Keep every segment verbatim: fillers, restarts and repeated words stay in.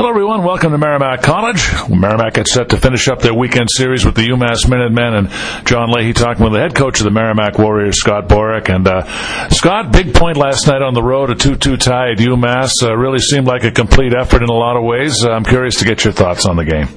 Hello, everyone. Welcome to Merrimack College. Merrimack gets set to finish up their weekend series with the UMass Minutemen, and John Leahy talking with the head coach of the Merrimack Warriors, Scott Borek. And uh, Scott, big point last night on the road, a two two tie at UMass. Uh, really seemed like a complete effort in a lot of ways. Uh, I'm curious to get your thoughts on the game.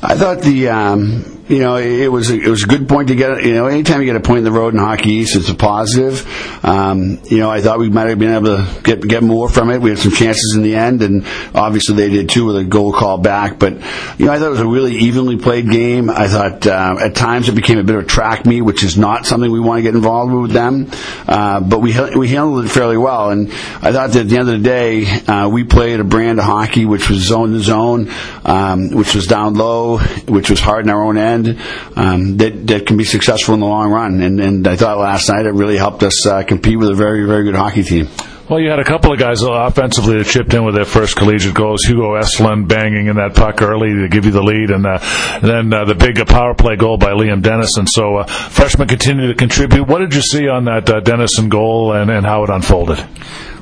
I thought the, um, you know, it was a, it was a good point to get. You know, anytime you get a point in the road in Hockey East, it's a positive. Um, you know, I thought we might have been able to get get more from it. We had some chances in the end, and obviously they did too with a goal call back. But you know, I thought it was a really evenly played game. I thought uh, at times it became a bit of a track meet, which is not something we want to get involved with them. Uh, but we we handled it fairly well, and I thought that at the end of the day, uh, we played a brand of hockey which was zone to zone, um, which was down low, which was hard in our own end, um, that, that can be successful in the long run. And, and I thought last night it really helped us uh, compete with a very, very good hockey team. Well, you had a couple of guys offensively that chipped in with their first collegiate goals. Hugo Eslund banging in that puck early to give you the lead, and, uh, and then uh, the big uh, power play goal by Liam Dennison. So uh, freshmen continue to contribute. What did you see on that uh, Dennison goal and, and how it unfolded?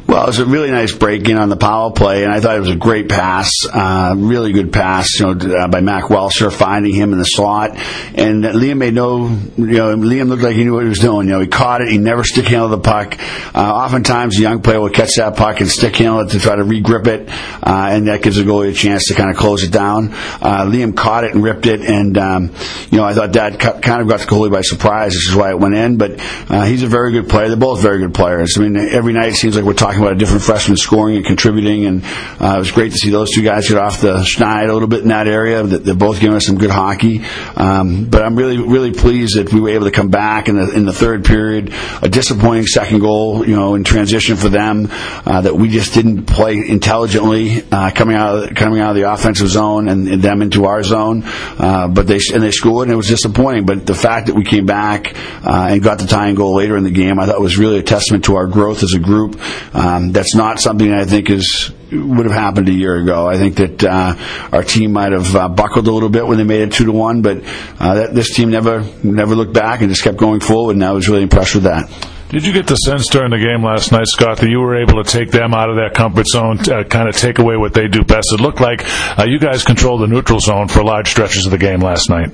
Well, it was a really nice break in on the power play, and I thought it was a great pass, uh, really good pass, you know, uh, by Mac Welcher, finding him in the slot. And uh, Liam made no, you know, Liam looked like he knew what he was doing. You know, he caught it, he never stick handled the puck. Uh, oftentimes, a young player will catch that puck and stick handle it to try to regrip it, uh, and that gives the goalie a chance to kind of close it down. Uh, Liam caught it and ripped it, and um, you know, I thought that cu- kind of got the goalie by surprise, which is why it went in. But uh, he's a very good player. They're both very good players. I mean, every night it seems like we're talking about a different freshman scoring and contributing, and uh, it was great to see those two guys get off the schneid a little bit in that area. They're both giving us some good hockey, um, but I'm really, really pleased that we were able to come back in the, in the third period. A disappointing second goal, you know, in transition for them, uh, that we just didn't play intelligently uh, coming out of, coming out of the offensive zone and, and them into our zone. Uh, but they and they scored, and it was disappointing. But the fact that we came back uh, and got the tying goal later in the game, I thought was really a testament to our growth as a group. Uh, Um, that's not something I think is would have happened a year ago. I think that uh, our team might have uh, buckled a little bit when they made it two to one, but uh, that, this team never never looked back and just kept going forward. And I was really impressed with that. Did you get the sense during the game last night, Scott, that you were able to take them out of their comfort zone, uh, kind of take away what they do best? It looked like uh, you guys controlled the neutral zone for large stretches of the game last night.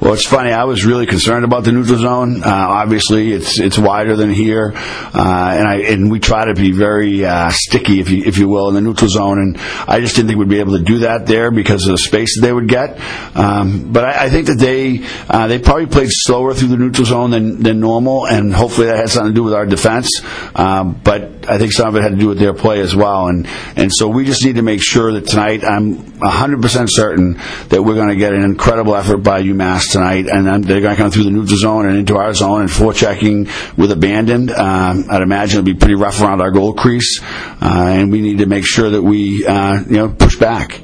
Well, it's funny. I was really concerned about the neutral zone. Uh, obviously, it's it's wider than here, uh, and I and we try to be very uh, sticky, if you if you will, in the neutral zone. And I just didn't think we'd be able to do that there because of the space that they would get. Um, but I, I think that they uh, they probably played slower through the neutral zone than than normal, and hopefully that had something to do with our defense. Um, but I think some of it had to do with their play as well. And and so we just need to make sure that tonight, I'm one hundred percent certain that we're going to get an incredible effort by you. UMass tonight, and they're going to come through the neutral zone and into our zone and forechecking with abandon. Um, I'd imagine it'll be pretty rough around our goal crease, uh, and we need to make sure that we, uh, you know, push back.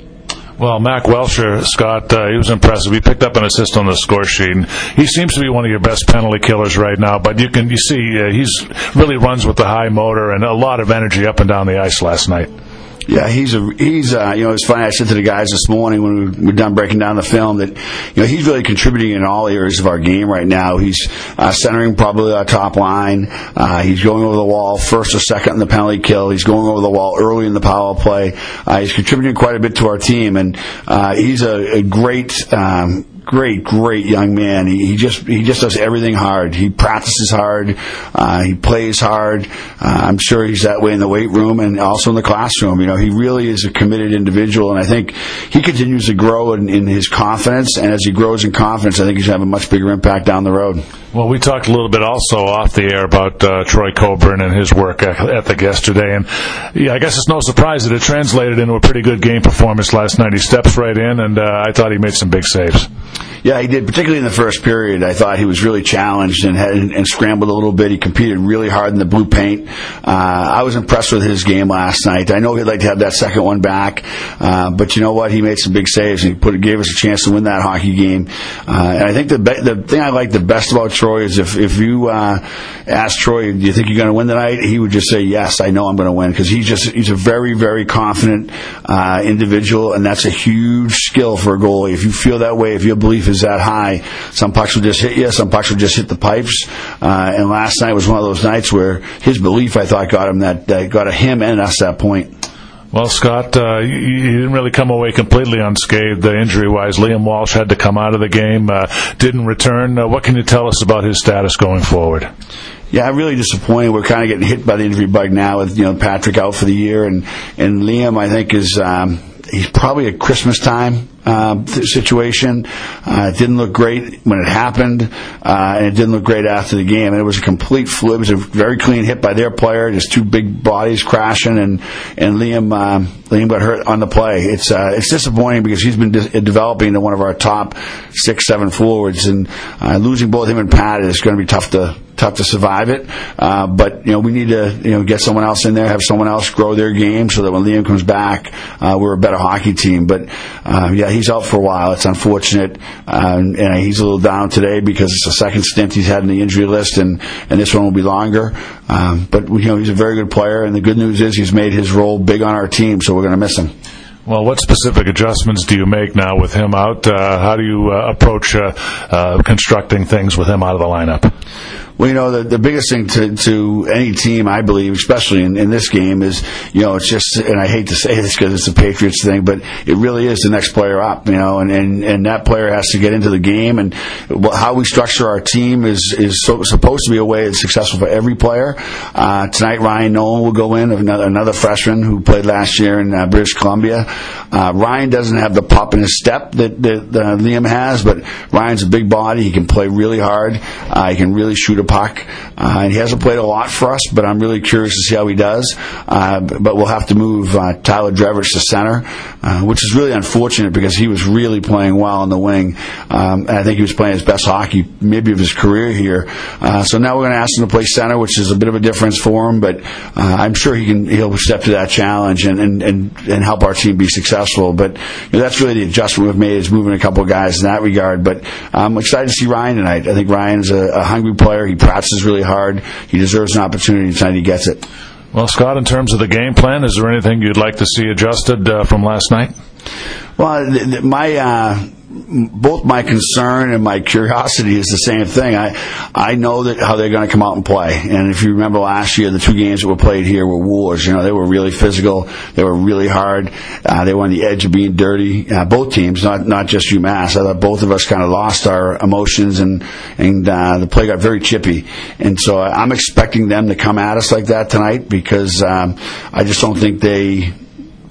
Well, Mac Welcher, Scott, uh, he was impressive. He picked up an assist on the score sheet. And he seems to be one of your best penalty killers right now. But you can you see uh, he's really runs with the high motor and a lot of energy up and down the ice last night. Yeah, he's a he's uh you know, it's funny, I said to the guys this morning when we were done breaking down the film that, you know, he's really contributing in all areas of our game right now. He's uh, centering probably our top line. Uh, he's going over the wall first or second in the penalty kill. He's going over the wall early in the power play. Uh, he's contributing quite a bit to our team, and uh, he's a, a great. Um, Great, great young man. He, he just he just does everything hard. He practices hard. Uh, he plays hard. Uh, I'm sure he's that way in the weight room and also in the classroom. You know, he really is a committed individual, and I think he continues to grow in, in his confidence. And as he grows in confidence, I think he's going to have a much bigger impact down the road. Well, we talked a little bit also off the air about uh, Troy Coburn and his work ethic yesterday, and yeah, I guess it's no surprise that it translated into a pretty good game performance last night. He steps right in, and uh, I thought he made some big saves. Yeah, he did, particularly in the first period. I thought he was really challenged and had, and scrambled a little bit. He competed really hard in the blue paint. Uh, I was impressed with his game last night. I know he'd like to have that second one back, uh, but you know what? He made some big saves, and he put, gave us a chance to win that hockey game. Uh, and I think the be- the thing I like the best about Troy is if, if you uh, ask Troy, do you think you're going to win tonight? He would just say, yes, I know I'm going to win, because he's just he's a very, very confident uh, individual, and that's a huge skill for a goalie. If you feel that way, if your belief is that high, some pucks will just hit you, some pucks will just hit the pipes. Uh, and last night was one of those nights where his belief, I thought, got him that, that got him and us that point. Well, Scott, uh, you, you didn't really come away completely unscathed uh, injury-wise. Liam Walsh had to come out of the game, uh, didn't return. Uh, what can you tell us about his status going forward? Yeah, I'm really disappointed. We're kind of getting hit by the injury bug now with, you know, Patrick out for the year. And, and Liam, I think, is um, he's probably a Christmas time uh, situation. Uh, it didn't look great when it happened, uh, and it didn't look great after the game. And it was a complete flip. It was a very clean hit by their player, just two big bodies crashing, and, and Liam um, Liam got hurt on the play. It's uh, it's disappointing because he's been de- developing into one of our top six, seven forwards. And uh, losing both him and Pat is going to be tough to... tough to survive it, uh, but you know, we need to you know get someone else in there, have someone else grow their game so that when Liam comes back, uh, we're a better hockey team. But uh, yeah, he's out for a while. It's unfortunate, uh, and, and he's a little down today because it's the second stint he's had in the injury list, and, and this one will be longer. Um, but you know, he's a very good player, and the good news is he's made his role big on our team, so we're going to miss him. Well, what specific adjustments do you make now with him out? Uh, how do you uh, approach uh, uh, constructing things with him out of the lineup? Well, you know, the, the biggest thing to, to any team, I believe, especially in, in this game, is, you know, it's just, and I hate to say this because it's a Patriots thing, but it really is the next player up, you know, and, and, and that player has to get into the game. And how we structure our team is, is so, supposed to be a way it's successful for every player. Uh, tonight, Ryan Nolan will go in, another, another freshman who played last year in uh, British Columbia. Uh, Ryan doesn't have the pop in his step that, that, that Liam has, but Ryan's a big body. He can play really hard. Uh, he can really shoot a puck. Uh, and he hasn't played a lot for us, but I'm really curious to see how he does. Uh, but we'll have to move uh, Tyler Drevich to center, uh, which is really unfortunate because he was really playing well on the wing. Um, and I think he was playing his best hockey maybe of his career here. Uh, so now we're going to ask him to play center, which is a bit of a difference for him, but uh, I'm sure he can, he'll step to that challenge and, and, and, and help our team be successful. But you know, that's really the adjustment we've made, is moving a couple of guys in that regard. But I'm excited to see Ryan tonight. I think Ryan's a, a hungry player. He practices really hard. He deserves an opportunity tonight. He gets it. Well, Scott, in terms of the game plan, is there anything you'd like to see adjusted uh, from last night? Well, th- th- my uh, both my concern and my curiosity is the same thing. I I know that how they're going to come out and play. And if you remember last year, the two games that were played here were wars. You know, they were really physical. They were really hard. Uh, they were on the edge of being dirty. Uh, both teams, not not just UMass. I thought both of us kind of lost our emotions, and and uh, the play got very chippy. And so I'm expecting them to come at us like that tonight because um, I just don't think they.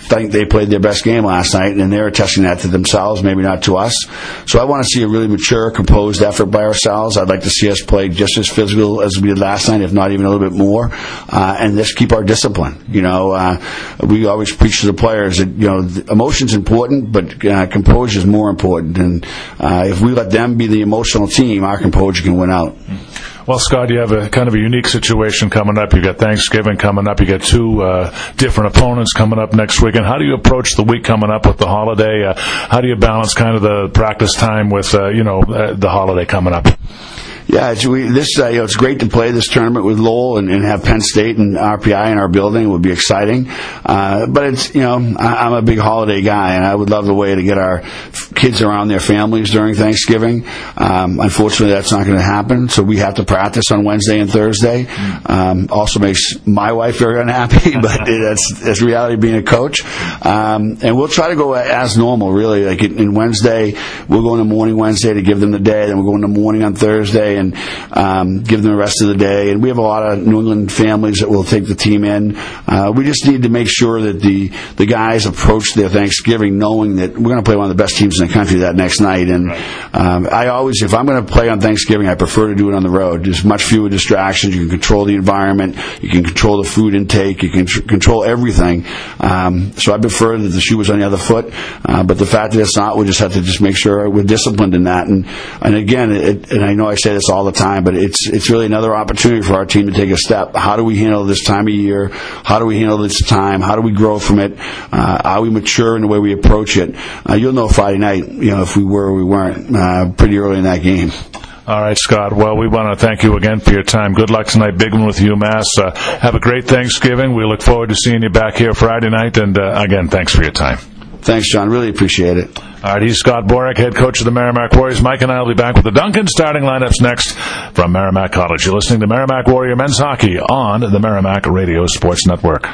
I think they played their best game last night, and they're attesting that to themselves, maybe not to us. So I want to see a really mature, composed effort by ourselves. I'd like to see us play just as physical as we did last night, if not even a little bit more, uh, and just keep our discipline. You know, uh, we always preach to the players that, you know, emotion's important, but uh, composure is more important. And uh, if we let them be the emotional team, our composure can win out. Well, Scott, you have a kind of a unique situation coming up. You've got Thanksgiving coming up. You've got two uh, different opponents coming up next week. And how do you approach the week coming up with the holiday? Uh, how do you balance kind of the practice time with, uh, you know, uh, the holiday coming up? Yeah, it's, we, this, uh, you know, it's great to play this tournament with Lowell and, and have Penn State and R P I in our building. It would be exciting. Uh, but it's, you know, I, I'm a big holiday guy, and I would love the way to get our kids around their families during Thanksgiving. Um, unfortunately, that's not going to happen, so we have to practice on Wednesday and Thursday. Um, also makes my wife very unhappy, but it, that's, that's reality being a coach. Um, and we'll try to go as normal, really. Like in Wednesday, we'll go in the morning Wednesday to give them the day, then we'll go in the morning on Thursday, and um, give them the rest of the day. And we have a lot of New England families that will take the team in. Uh, we just need to make sure that the, the guys approach their Thanksgiving knowing that we're going to play one of the best teams in the country that next night. And um, I always, if I'm going to play on Thanksgiving, I prefer to do it on the road. There's much fewer distractions. You can control the environment. You can control the food intake. You can tr- control everything. Um, so I prefer that the shoe was on the other foot. Uh, but the fact that it's not, we'll just have to just make sure we're disciplined in that. And, and again, it, and I know I say this all the time, but it's it's really another opportunity for our team to take a step. How do we handle this time of year? How do we handle this time? How do we grow from it? Uh, are we mature in the way we approach it? Uh, you'll know Friday night, you know, if we were or we weren't, uh, pretty early in that game. All right, Scott. Well, we want to thank you again for your time. Good luck tonight, big one with UMass. Uh, have a great Thanksgiving. We look forward to seeing you back here Friday night. And, uh, again, thanks for your time. Thanks, John. Really appreciate it. All right, he's Scott Borek, head coach of the Merrimack Warriors. Mike and I will be back with the Duncan starting lineups next from Merrimack College. You're listening to Merrimack Warrior Men's Hockey on the Merrimack Radio Sports Network.